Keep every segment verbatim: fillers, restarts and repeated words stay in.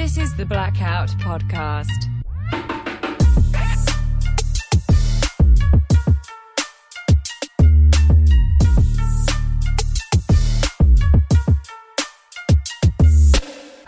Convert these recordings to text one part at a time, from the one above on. This is the Blackout Podcast.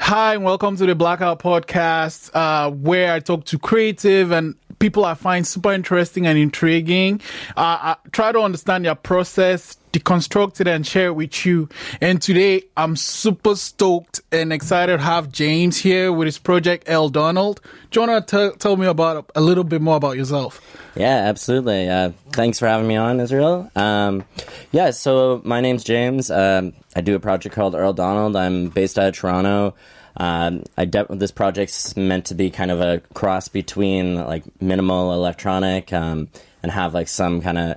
Hi, and welcome to the Blackout Podcast, uh, where I talk to creative and people I find super interesting and intriguing. Uh, I try to understand their process, deconstruct it, and share it with you. And today, I'm super stoked and excited to have James here with his project, Earl Donald. Do you want to t- tell me about a little bit more about yourself? Yeah, absolutely. Uh, thanks for having me on, Israel. Um, yeah, so my name's James. Um, I do a project called Earl Donald. I'm based out of Toronto. Um, I de- this project's meant to be kind of a cross between like minimal electronic um, and have like some kind of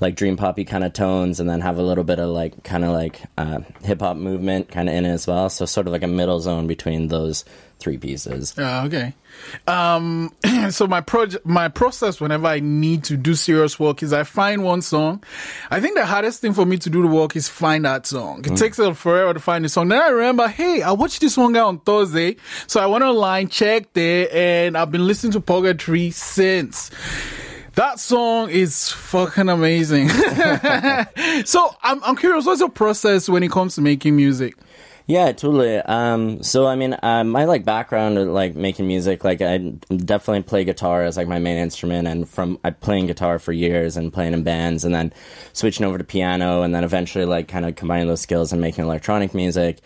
like dream poppy kind of tones, and then have a little bit of like kind of like uh, hip hop movement kind of in it as well. So sort of like a middle zone between those three pieces. Uh, okay. Um, so my project, my process whenever I need to do serious work is I find one song. I think the hardest thing for me to do the work is find that song. It mm. takes a forever to find the song. Then I remember, hey, I watched this one guy on Thursday. So I went online, checked it, and I've been listening to Purgatory since. That song is fucking amazing. So I'm, I'm curious, what's your process when it comes to making music? Yeah, totally. Um, so, I mean, uh, my, like, background in, like, making music, like, I definitely play guitar as, like, my main instrument, and from I playing guitar for years and playing in bands, and then switching over to piano, and then eventually, like, kind of combining those skills and making electronic music.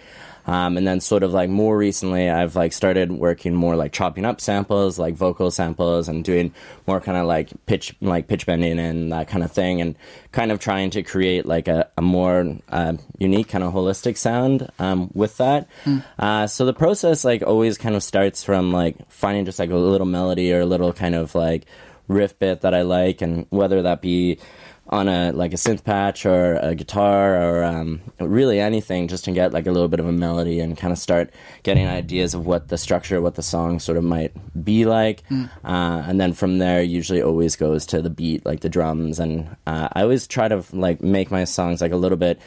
Um, and then sort of, like, more recently, I've, like, started working more, like, chopping up samples, like, vocal samples, and doing more kind of, like, pitch, like, pitch bending and that kind of thing, and kind of trying to create, like, a, a more uh, unique kind of holistic sound um, with that. Mm. Uh, so the process, like, always kind of starts from, like, finding just, like, a little melody or a little kind of, like, riff bit that I like, and whether that be on a like a synth patch or a guitar or um, really anything, just to get like a little bit of a melody and kind of start getting ideas of what the structure, what the song sort of might be like. Mm. Uh, and then from there, usually always goes to the beat, like the drums. And uh, I always try to like make my songs like a little bit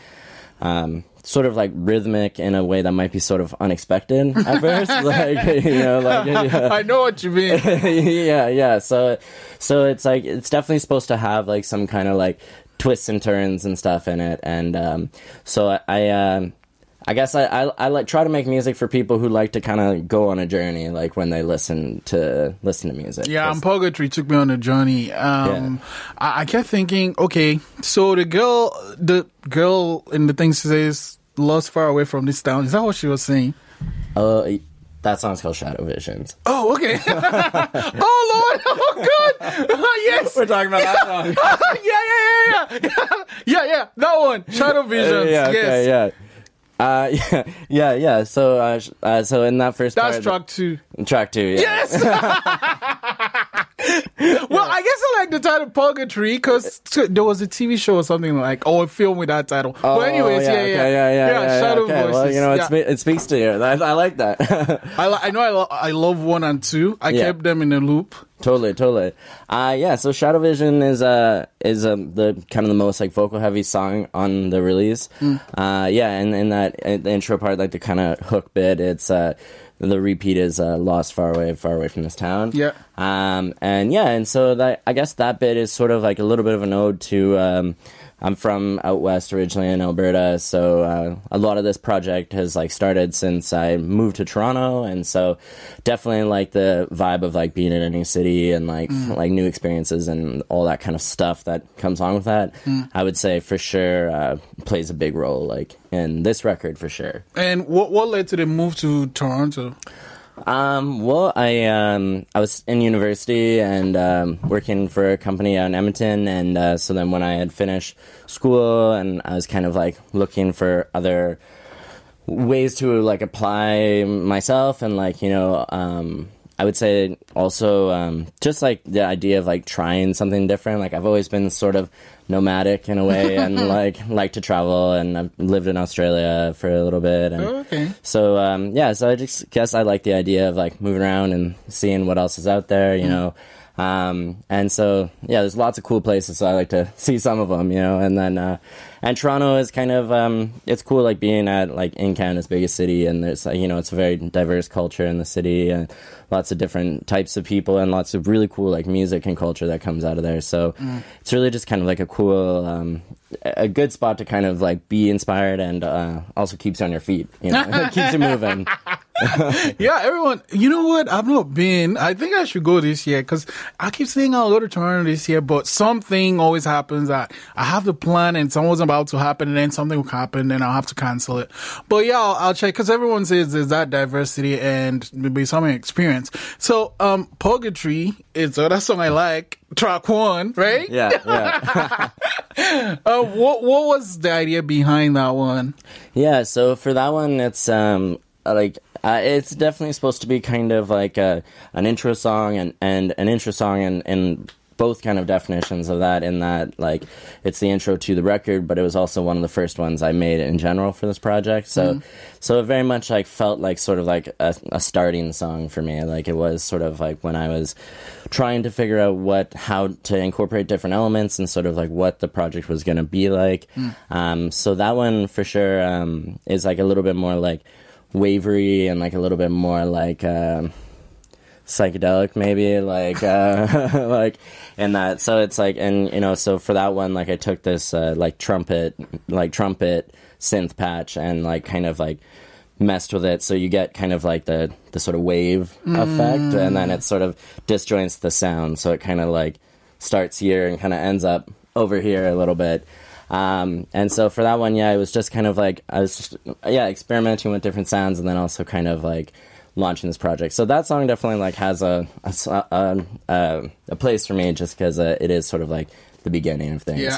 um, sort of like rhythmic in a way that might be sort of unexpected at first. Like, you know, like, yeah. I know what you mean. yeah, yeah. So, so it's like, it's definitely supposed to have like some kind of like twists and turns and stuff in it. And, um, so I, I um, I guess I, I, I like try to make music for people who like to kind of go on a journey, like when they listen to listen to music. Yeah, and Purgatory took me on a journey. Um, yeah. I, I kept thinking, okay, so the girl, the girl in the thing says, "Lost far away from this town." Is that what she was saying? Uh, that song's called Shadow Visions. Oh, okay. Oh, Lord. Oh, God. Oh, yes. We're talking about that song. yeah, yeah, yeah, yeah, yeah, yeah. That one, Shadow Visions. Uh, yeah, yes. Okay, yeah. Uh yeah yeah yeah so uh, uh so in that first that's part, track two track two yeah. Yes. Well, I guess I like the title Purgatory because there was a T V show or something like or a film with that title. Oh, but anyways, yeah yeah okay, yeah yeah yeah, yeah, yeah Shadow okay. Voices. Well, you know, yeah. it, it speaks to you. I, I like that. I li- I know I lo- I love one and two. I yeah. kept them in a loop. Totally, totally. Uh, yeah, so Shadow Vision is uh, is um, the kind of the most like vocal heavy song on the release. Mm. Uh, yeah, and in that in the intro part, like the kind of hook bit, it's uh, the repeat is uh, "Lost far away, far away from this town." Yeah. Um, and yeah, and so that I guess that bit is sort of like a little bit of an ode to. Um, I'm from out west originally in Alberta, so uh, a lot of this project has like started since I moved to Toronto, and so definitely like the vibe of like being in a new city and like mm. like new experiences and all that kind of stuff that comes along with that. Mm. I would say for sure uh, plays a big role like in this record for sure. And what what led to the move to Toronto? Um, well, I, um, I was in university and, um, working for a company out in Edmonton. And, uh, so then when I had finished school and I was kind of like looking for other ways to like apply myself and like, you know, um, I would say also, um, just like the idea of like trying something different. Like I've always been sort of nomadic in a way and like, like to travel, and I've lived in Australia for a little bit. And oh, okay. So, um, yeah, so I just guess I like the idea of like moving around and seeing what else is out there, you mm. know? Um, and so, yeah, there's lots of cool places, so I like to see some of them, you know, and then, uh, and Toronto is kind of, um, it's cool, like, being at, like, in Canada's biggest city, and there's, you know, it's a very diverse culture in the city, and lots of different types of people, and lots of really cool, like, music and culture that comes out of there, so mm. it's really just kind of, like, a cool, um, a good spot to kind of, like, be inspired, and, uh, also keeps you on your feet, you know, keeps you moving. Yeah, everyone, you know what? I've not been. I think I should go this year because I keep saying I'll go to Toronto this year, but something always happens. I, I have the plan and something's about to happen, and then something will happen, and I'll have to cancel it. But yeah, I'll, I'll check because everyone says there's that diversity and maybe some experience. So, um, Purgatory is the other song I like, track one, right? Yeah, yeah. Uh, what, what was the idea behind that one? Yeah, so for that one, it's um, like, Uh, it's definitely supposed to be kind of like a, an intro song and, and an intro song and, and both kind of definitions of that, in that, like, it's the intro to the record, but it was also one of the first ones I made in general for this project. So, mm. so it very much, like, felt like sort of like a, a starting song for me. Like, it was sort of like when I was trying to figure out what, how to incorporate different elements and sort of like what the project was going to be like. Mm. Um, so that one for sure um, is like a little bit more like wavery and like a little bit more like um psychedelic, maybe, like uh like and that, so it's like, and you know, so for that one, like I took this uh like trumpet like trumpet synth patch and like kind of like messed with it, so you get kind of like the the sort of wave mm. effect, and then it sort of disjoints the sound, so it kind of like starts here and kind of ends up over here a little bit. Um, and so for that one, yeah, it was just kind of like, I was just, yeah, experimenting with different sounds and then also kind of like launching this project. So that song definitely like has a, a, a, a place for me just because uh, it is sort of like the beginning of things. Yeah.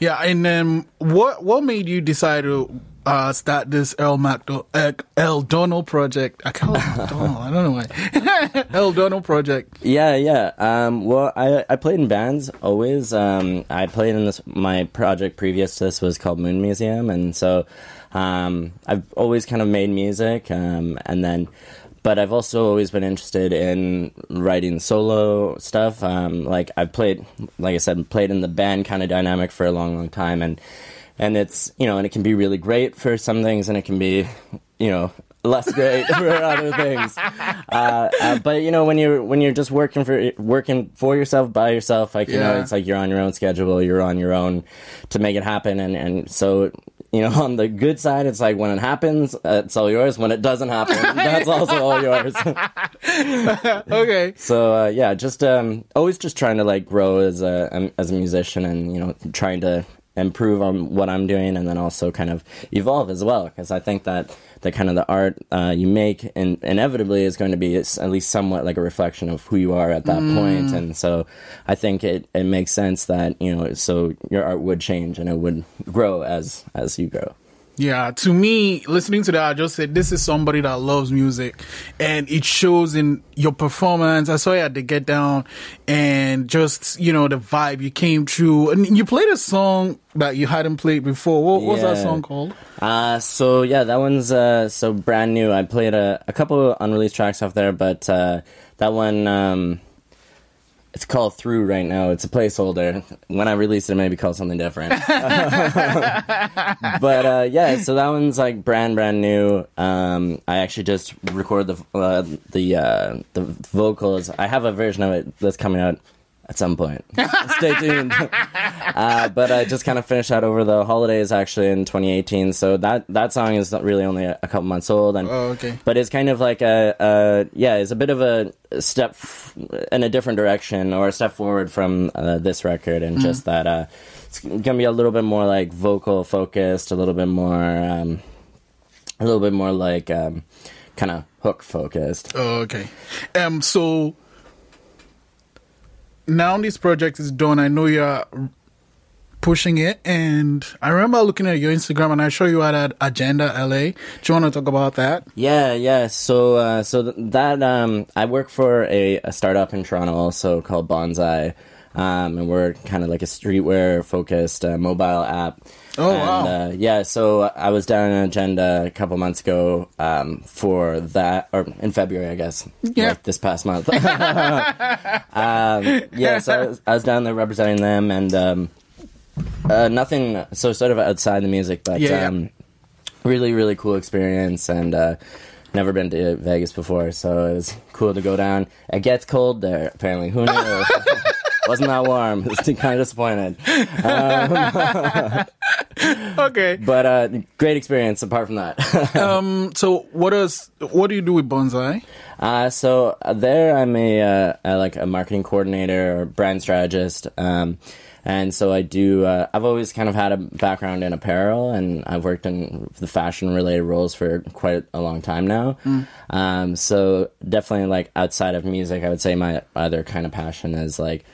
Yeah. And then what, what made you decide to uh, start this Earl Macdo- uh, Earl Donald project? I call it Donald. I don't know why. Earl Donald project. Yeah, yeah. Um, well, I, I played in bands always. Um, I played in this, my project previous to this was called Moon Museum. And so um, I've always kind of made music. Um, and then, but I've also always been interested in writing solo stuff. Um, like I've played, like I said, played in the band kind of dynamic for a long, long time. And And it's, you know, and it can be really great for some things, and it can be, you know, less great for other things. Uh, uh, but you know, when you're when you're just working for working for yourself by yourself, like you yeah. know, it's like you're on your own schedule, you're on your own to make it happen, and and so. You know, on the good side, it's like when it happens, uh, it's all yours. When it doesn't happen, that's also all yours. Okay. So uh, yeah, just um, always just trying to like grow as a as a musician, and you know, trying to improve on what I'm doing, and then also kind of evolve as well, because I think that the kind of the art uh, you make in, inevitably is going to be at least somewhat like a reflection of who you are at that mm. point. And so I think it, it makes sense that, you know, so your art would change and it would grow as as you grow. Yeah, to me, listening to that, I just said, this is somebody that loves music, and it shows in your performance. I saw you at The Get Down, and just, you know, the vibe you came through. And you played a song that you hadn't played before. What yeah. was that song called? Uh, so, yeah, that one's uh, so brand new. I played a, a couple of unreleased tracks off there, but uh, that one, um, it's called Through right now. It's a placeholder. When I release it, it may be called something different. But uh, yeah, so that one's like brand brand new. Um, I actually just recorded the uh, the uh, the vocals. I have a version of it that's coming out at some point. Stay tuned. Uh, but I just kind of finished out over the holidays, actually, in twenty eighteen. So that that song is really only a, a couple months old. And, oh, okay. But it's kind of like a, a yeah, it's a bit of a step f- in a different direction, or a step forward from uh, this record, and mm. just that uh, it's gonna be a little bit more like vocal focused, a little bit more, um, a little bit more like um, kind of hook focused. Oh, okay. Um, so. Now this project is done. I know you're pushing it, and I remember looking at your Instagram, and I saw you at Agenda L A. Do you want to talk about that? Yeah, yeah. So, uh, so that um, I work for a, a startup in Toronto also called Bonsai, um, and we're kind of like a streetwear-focused uh, mobile app. Oh, and, wow. Uh, yeah, so I was down an agenda a couple months ago um, for that, or in February, I guess, yeah. like this past month. um, yeah, so I was, I was down there representing them, and um, uh, nothing, so sort of outside the music, but yeah, yeah. Um, really, really cool experience, and uh, never been to Vegas before, so it was cool to go down. It gets cold there, apparently. Who knew? Wasn't that warm. I was kind of disappointed. Um, okay. But uh, great experience apart from that. um, so what is, what do you do with Bonsai? Uh, so there I'm a, uh, a, like a marketing coordinator or brand strategist. Um, and so I do, uh, I've always kind of had a background in apparel, and I've worked in the fashion related roles for quite a long time now. Mm. Um, so definitely like outside of music, I would say my other kind of passion is like,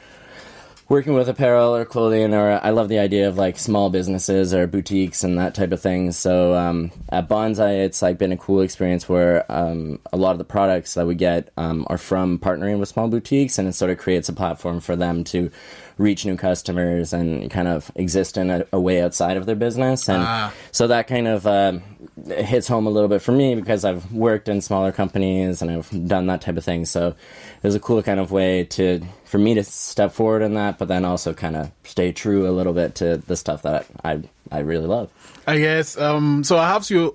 working with apparel or clothing, or I love the idea of like small businesses or boutiques and that type of thing. So um, at Bonsai, it's like been a cool experience where um, a lot of the products that we get um, are from partnering with small boutiques, and it sort of creates a platform for them to reach new customers and kind of exist in a, a way outside of their business. And ah. so that kind of uh, hits home a little bit for me because I've worked in smaller companies and I've done that type of thing. So it was a cool kind of way to... for me to step forward in that, but then also kind of stay true a little bit to the stuff that I I really love. I guess. Um, so I have you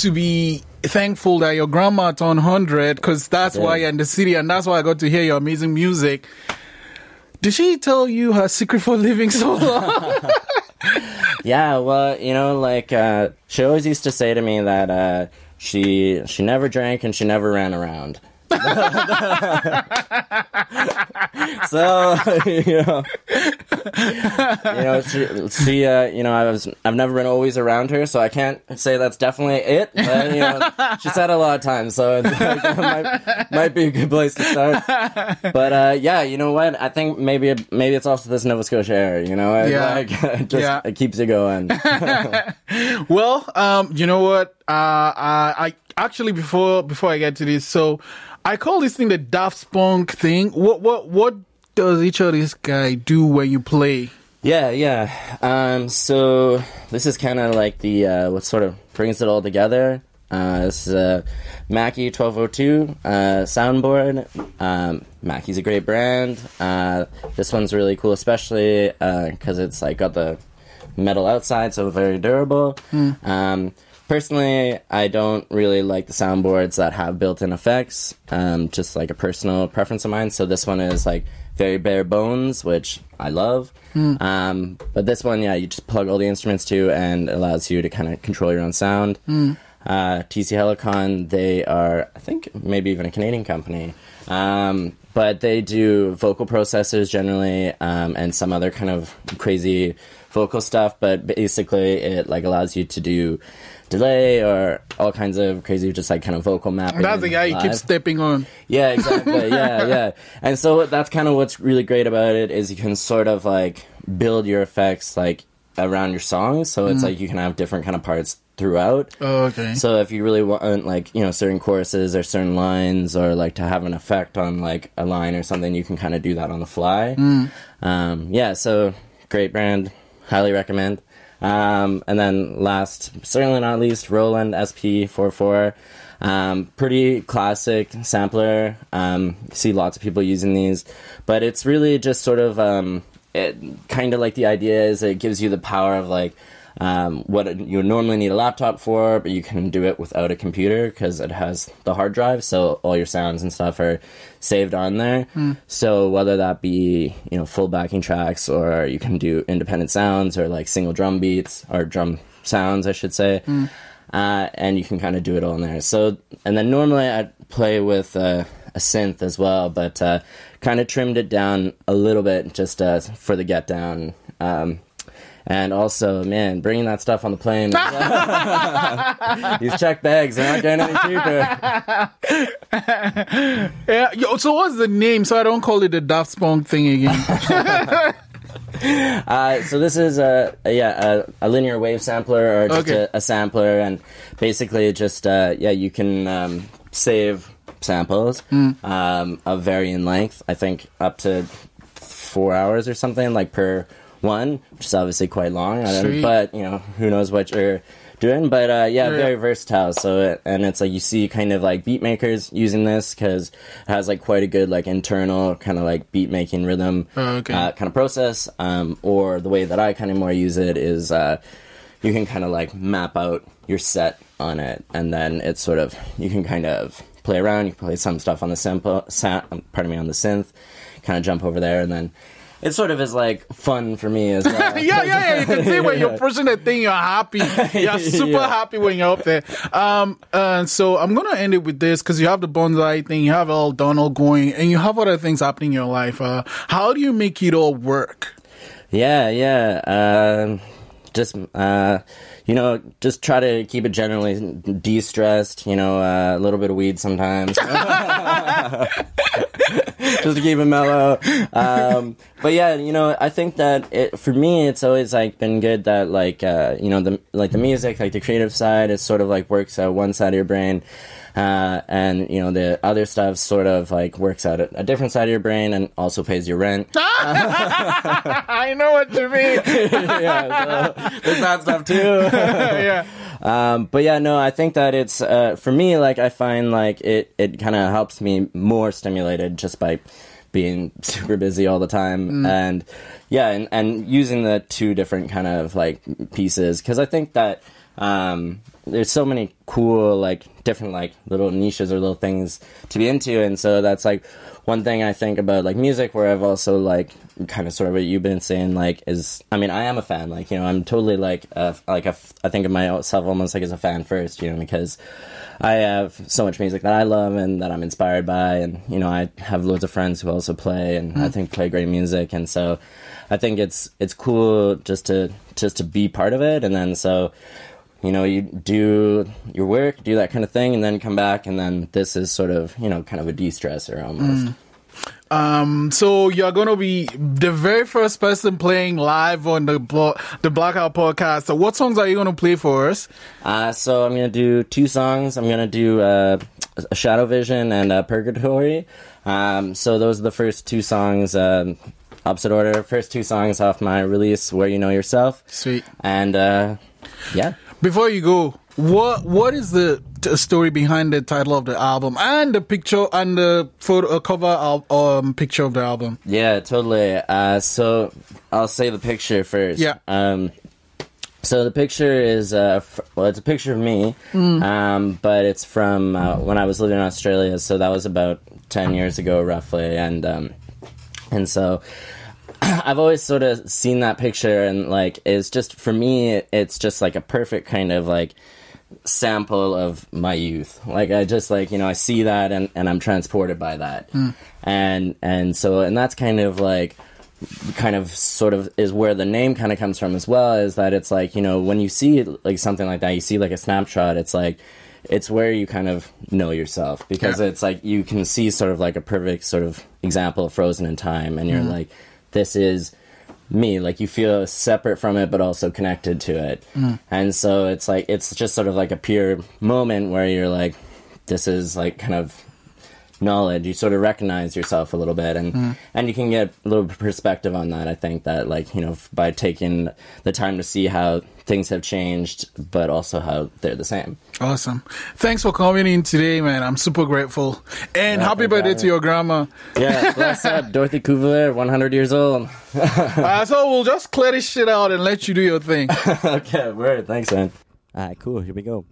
to be thankful that your grandma turned one hundred, because that's why you're in the city, and that's why I got to hear your amazing music. Did she tell you her secret for living so long? Yeah, well, you know, like, uh, she always used to say to me that uh, she she never drank and she never ran around. So you know, you know, she, she uh, you know, I was, I've never been always around her, so I can't say that's definitely it. But you know, she said a lot of times, so it like, might, might be a good place to start. But uh, yeah, you know what? I think maybe it, maybe it's also this Nova Scotia air. You know, it, yeah, like, it just yeah. it keeps you going. Well, um, you know what? Uh, I, I actually before before I get to this, so. I call this thing the Daft Punk thing. What what what does each of these guys do when you play? Yeah, yeah. Um, so this is kind of like the uh, what sort of brings it all together. Uh, this is a Mackie twelve oh two uh, soundboard. Um, Mackie's a great brand. Uh, this one's really cool, especially because uh, it's like got the metal outside, so very durable. Mm. Um, Personally, I don't really like the soundboards that have built-in effects, um, just like a personal preference of mine. So this one is like very bare bones, which I love. Mm. Um, but this one, yeah, you just plug all the instruments to and it allows you to kind of control your own sound. Mm. Uh, T C Helicon, they are, I think, maybe even a Canadian company. Um, but they do vocal processors generally um, and some other kind of crazy vocal stuff. But basically, it like allows you to do... delay or all kinds of crazy, just like kind of vocal mapping. That's the guy you keep stepping on. Yeah, exactly. yeah, yeah. And so that's kind of what's really great about it is you can sort of like build your effects like around your songs. So it's mm. like you can have different kind of parts throughout. Oh, okay. So if you really want like, you know, certain choruses or certain lines or like to have an effect on like a line or something, you can kind of do that on the fly. Mm. Um, yeah, so great brand. Highly recommend. Um, and then last, certainly not least, Roland S P four oh four. Um, pretty classic sampler. Um, you see lots of people using these, but it's really just sort of, um, it kind of like the idea is it gives you the power of like, um, what you normally need a laptop for, but you can do it without a computer because it has the hard drive. So all your sounds and stuff are saved on there. Mm. So whether that be, you know, full backing tracks or you can do independent sounds or like single drum beats or drum sounds, I should say. Mm. Uh, and you can kind of do it all in there. So, and then normally I'd play with, uh, a synth as well, but, uh, kind of trimmed it down a little bit just, uh, for the get down, um, and also, man, bringing that stuff on the plane. These check bags are not getting any cheaper. Yeah, yo, so what's the name? So I don't call it the Daft Punk thing again. Uh, so this is a, a yeah a, a linear wave sampler or just okay. a, a sampler, and basically just uh, yeah you can um, save samples mm. um, of varying length. I think up to four hours or something, like, per one, which is obviously quite long. Um, but, you know, who knows what you're doing. But, uh, yeah, yeah, very versatile. So, it, and it's, like, you see kind of, like, beat makers using this because it has, like, quite a good, like, internal kind of, like, beat-making rhythm oh, okay. uh, kind of process. Um, or the way that I kind of more use it is uh, you can kind of, like, map out your set on it, and then it's sort of, you can kind of play around, you can play some stuff on the sample, sam- pardon me, on the synth, kind of jump over there, and then it sort of is, like, fun for me as well. yeah, yeah, yeah. You can see when you're pushing that thing, you're happy. You're super yeah. happy when you're up there. Um, uh, so I'm going to end it with this, because you have the Bonsai thing, you have Earl Donald going, and you have other things happening in your life. Uh, how do you make it all work? Yeah, yeah. Um, just, uh, you know, just try to keep it generally de-stressed, you know, uh, a little bit of weed sometimes. Just to keep it mellow. Um, but yeah, you know, I think that it, for me, it's always, like, been good that, like, uh, you know, the like the music, like the creative side is sort of, like, works out one side of your brain. Uh, and, you know, the other stuff sort of, like, works out a, a different side of your brain and also pays your rent. I know what you mean. yeah, so there's that stuff, too. yeah. Um, but, yeah, no, I think that it's, uh, for me, like, I find, like, it, it kind of helps me more stimulated just by being super busy all the time. Mm. And, yeah, and, and using the two different kind of, like, pieces. Because I think that um there's so many cool, like, different, like, little niches or little things to be into, and so that's, like, one thing I think about, like, music, where I've also, like, kind of sort of what you've been saying, like, is, I mean, I am a fan, like, you know, I'm totally, like, a, like a, I think of myself almost, like, as a fan first, you know, because I have so much music that I love and that I'm inspired by, and, you know, I have loads of friends who also play, and mm. I think play great music, and so I think it's it's cool just to just to be part of it, and then so, you know, you do your work, do that kind of thing, and then come back, and then this is sort of, you know, kind of a de-stressor almost. Mm. Um, so you're going to be the very first person playing live on the blo- the Blackout Podcast. So what songs are you going to play for us? Uh, so I'm going to do two songs. I'm going to do uh, Shadow Vision and uh, Purgatory. Um, so those are the first two songs, um, opposite order. First two songs off my release, Where You Know Yourself. Sweet. And, uh, yeah. Before you go, what what is the t- story behind the title of the album and the picture and the photo uh, cover al- um, picture of the album? Yeah, totally. Uh, so I'll say the picture first. Yeah. Um, so the picture is uh, f- well, it's a picture of me, mm. um, but it's from uh, when I was living in Australia. So that was about ten years ago, roughly, and um, and so. I've always sort of seen that picture, and, like, it's just, for me, it's just, like, a perfect kind of, like, sample of my youth. Like, I just, like, you know, I see that, and, and I'm transported by that. Mm. And and so, and that's kind of, like, kind of sort of is where the name kind of comes from as well, is that it's, like, you know, when you see, like, something like that, you see, like, a snapshot, it's, like, it's where you kind of know yourself, because yeah. it's, like, you can see sort of, like, a perfect sort of example of frozen in time, and you're, mm. like, this is me. Like, you feel separate from it, but also connected to it. Mm. And so it's like, it's just sort of like a pure moment where you're like, this is like kind of knowledge. You sort of recognize yourself a little bit, and, mm. and you can get a little perspective on that. I think that, like, you know, by taking the time to see how things have changed, but also how they're the same. Awesome. Thanks for coming in today, man. I'm super grateful. And yeah, happy birthday to your grandma. Yeah, bless up. Dorothy Kubler, one hundred years old. uh, so we'll just clear this shit out and let you do your thing. Okay, word. Thanks, man. All right, cool. Here we go.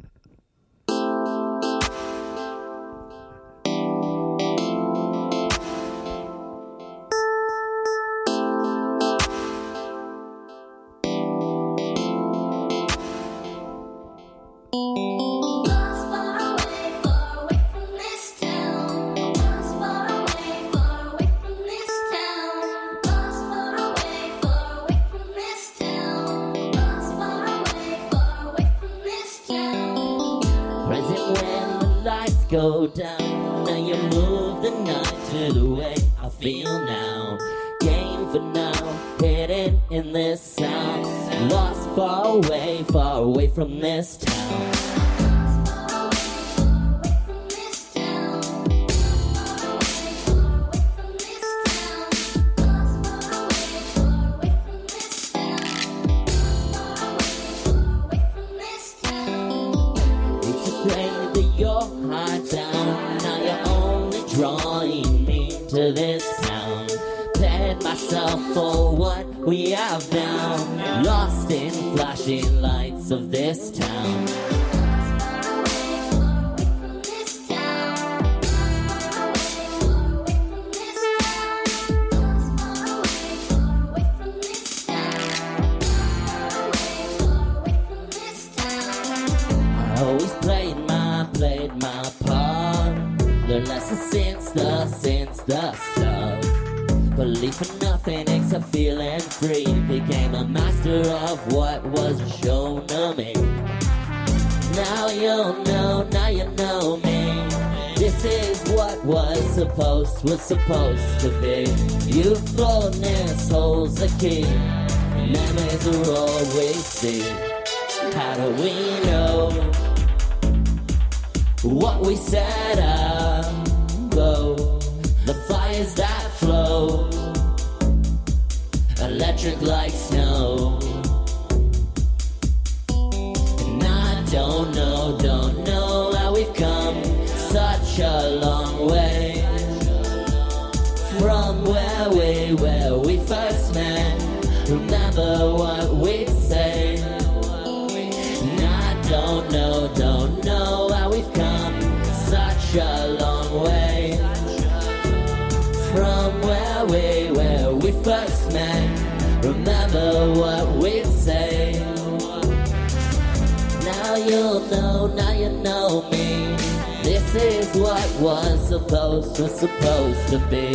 Go down, now you move the night to the way I feel now. Game for now, hidden in this sound. Lost far away, far away from this town. Lost far away, far away from this town. Lost far away, far away from this town. Lost far away. we have now, lost in flashing lights of this town. The stuff, belief for nothing except feeling free, became a master of what was shown to me. Now you know, now you know me. This is what was supposed, was supposed to be. You've flown this, holds the key. Memories are all we see. How do we know what we set up? Blow. The fires that flow, electric like snow. And I don't know, don't know how we've come such a long way from where we, where we first met. Remember what we'd say. And I don't know, don't know how we've come such a long way from where we, where we first met. Remember what we'd say. Now you'll know, now you know me. This is what was supposed, was supposed to be.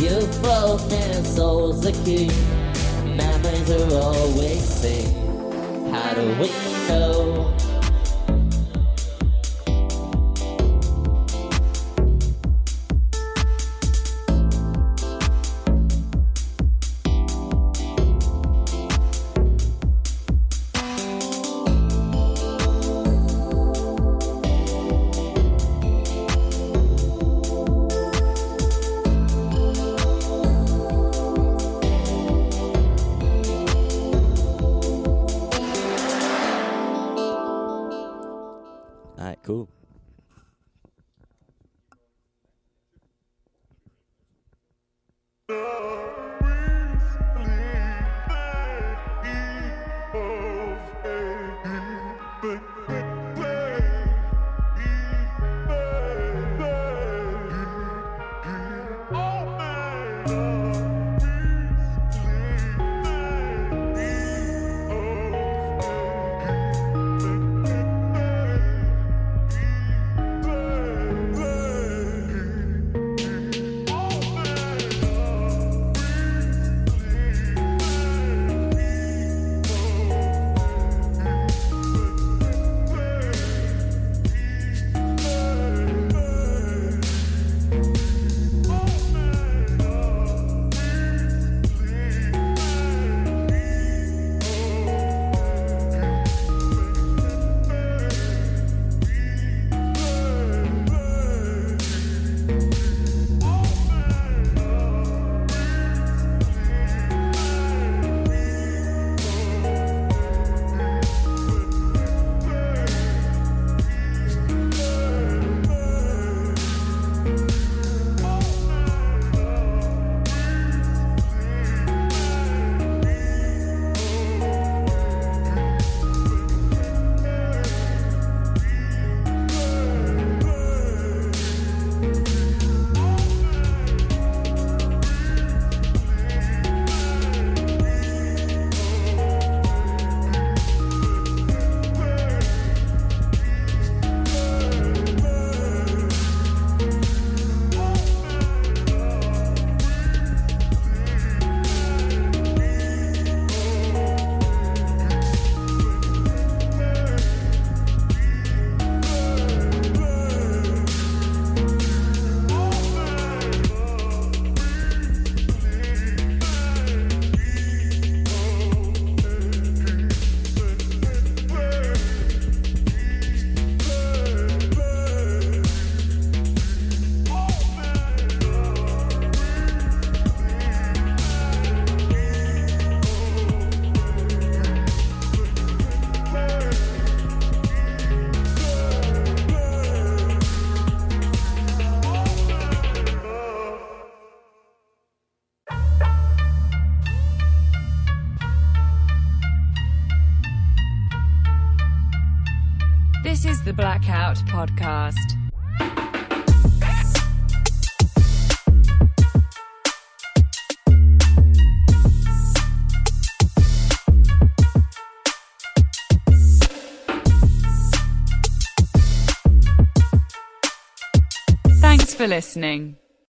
You fold their souls the key. Memories are all we see. How do we know? This is the Blackout Podcast. Thanks for listening.